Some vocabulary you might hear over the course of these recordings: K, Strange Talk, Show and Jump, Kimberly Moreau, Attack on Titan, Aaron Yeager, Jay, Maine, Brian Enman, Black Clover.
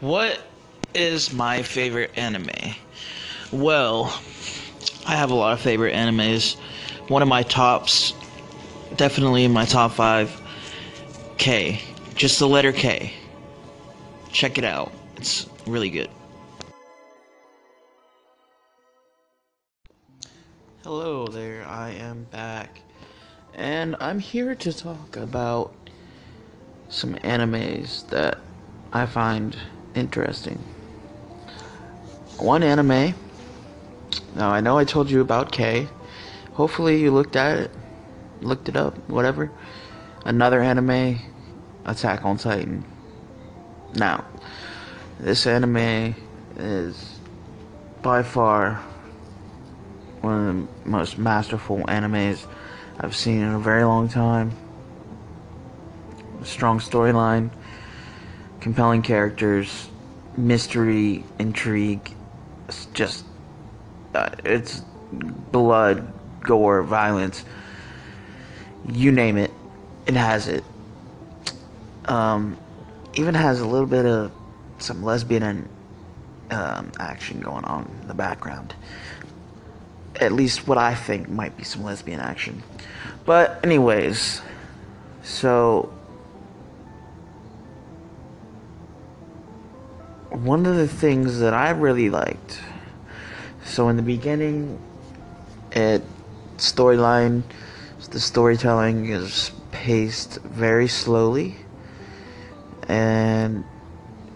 What is my favorite anime? Well, I have a lot of favorite animes. One of my tops, definitely in my top 5, K. Just the letter K. Check it out. It's really good. Hello there, I am back. And I'm here to talk about some animes that I find interesting. One anime. Now, I know I told you about K. Hopefully you looked at it, looked it up, whatever. Another anime, Attack on Titan. Now, this anime is by far one of the most masterful animes I've seen in a very long time. A strong storyline, compelling characters, mystery, intrigue. It's just, it's blood, gore, violence, you name it, it has it. Even has a little bit of some lesbian and action going on in the background. At least what I think might be some lesbian action. But anyways, so one of the things that I really liked, so in the beginning, the storytelling is paced very slowly, and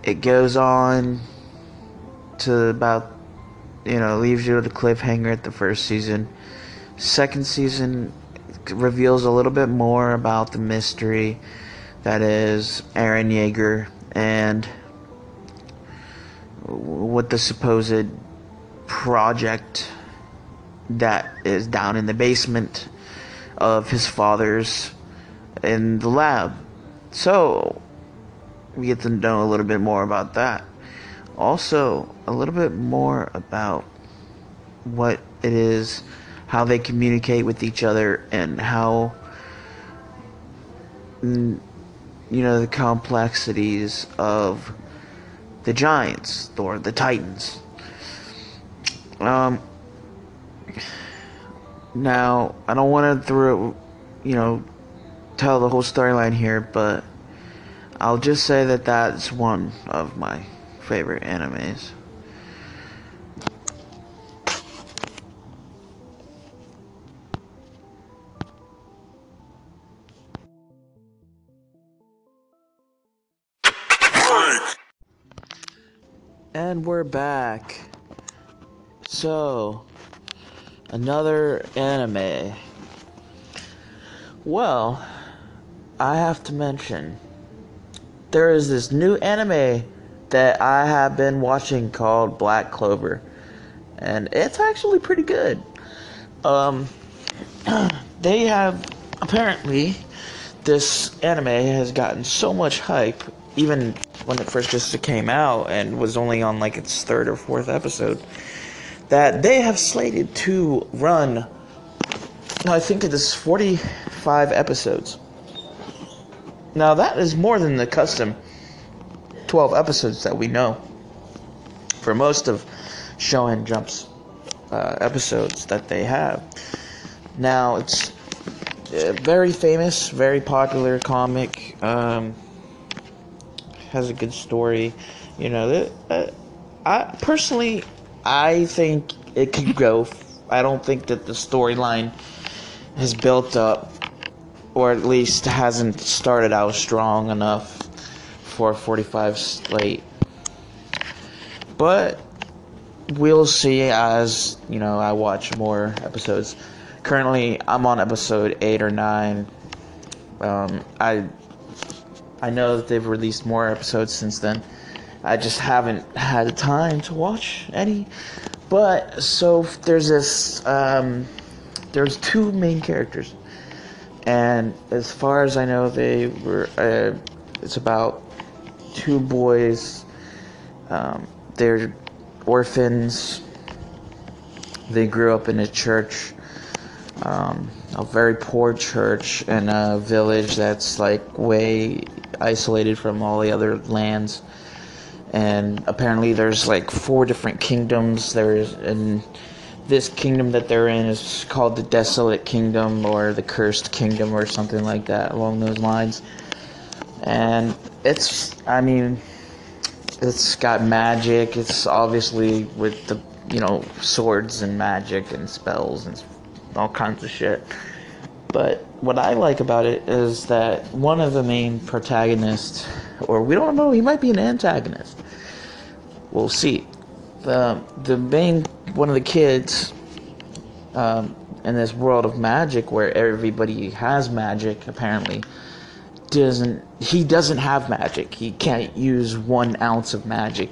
it goes on to about, leaves you with a cliffhanger at the first season. Second season reveals a little bit more about the mystery that is Aaron Yeager and what the supposed project that is down in the basement of his father's in the lab. So we get to know a little bit more about that. Also, a little bit more about what it is, how they communicate with each other, and how, the complexities of the giants, or the titans. Now, I don't want to tell the whole storyline here, but I'll just say that that's one of my favorite animes. And we're back. So, another anime. Well, I have to mention, there is this new anime that I have been watching called Black Clover, and it's actually pretty good. They have, apparently, this anime has gotten so much hype, even when it first just came out and was only on like its 3rd or 4th episode, that they have slated to run, I think it is 45 episodes. Now that is more than the custom 12 episodes that we know for most of Show and Jump's episodes that they have. Now, it's a very famous, very popular comic, has a good story. I personally, I think it could go. I don't think that the storyline has built up, or at least hasn't started out strong enough for 45 slate, but we'll see as I watch more episodes. Currently, I'm on episode 8 or 9. I know that they've released more episodes since then. I just haven't had time to watch any. But so there's this. There's 2 main characters, and as far as I know, they were. It's about 2 boys, they're orphans, they grew up in a church, a very poor church in a village that's like way isolated from all the other lands, And apparently there's like 4 different kingdoms. And this kingdom that they're in is called the Desolate Kingdom or the Cursed Kingdom or something like that along those lines. And it's got magic. It's obviously with the, swords and magic and spells and all kinds of shit. But what I like about it is that one of the main protagonists, or we don't know, he might be an antagonist. We'll see. One of the kids in this world of magic where everybody has magic, apparently, he doesn't have magic. He can't use 1 ounce of magic.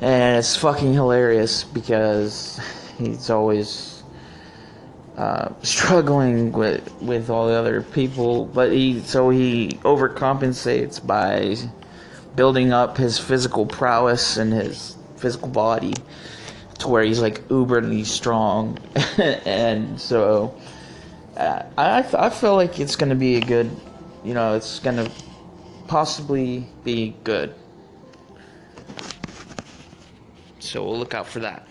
And it's fucking hilarious because he's always struggling with all the other people, but he overcompensates by building up his physical prowess and his physical body to where he's like uberly strong. And so I feel like it's going to be a good, it's going to possibly be good. So we'll look out for that.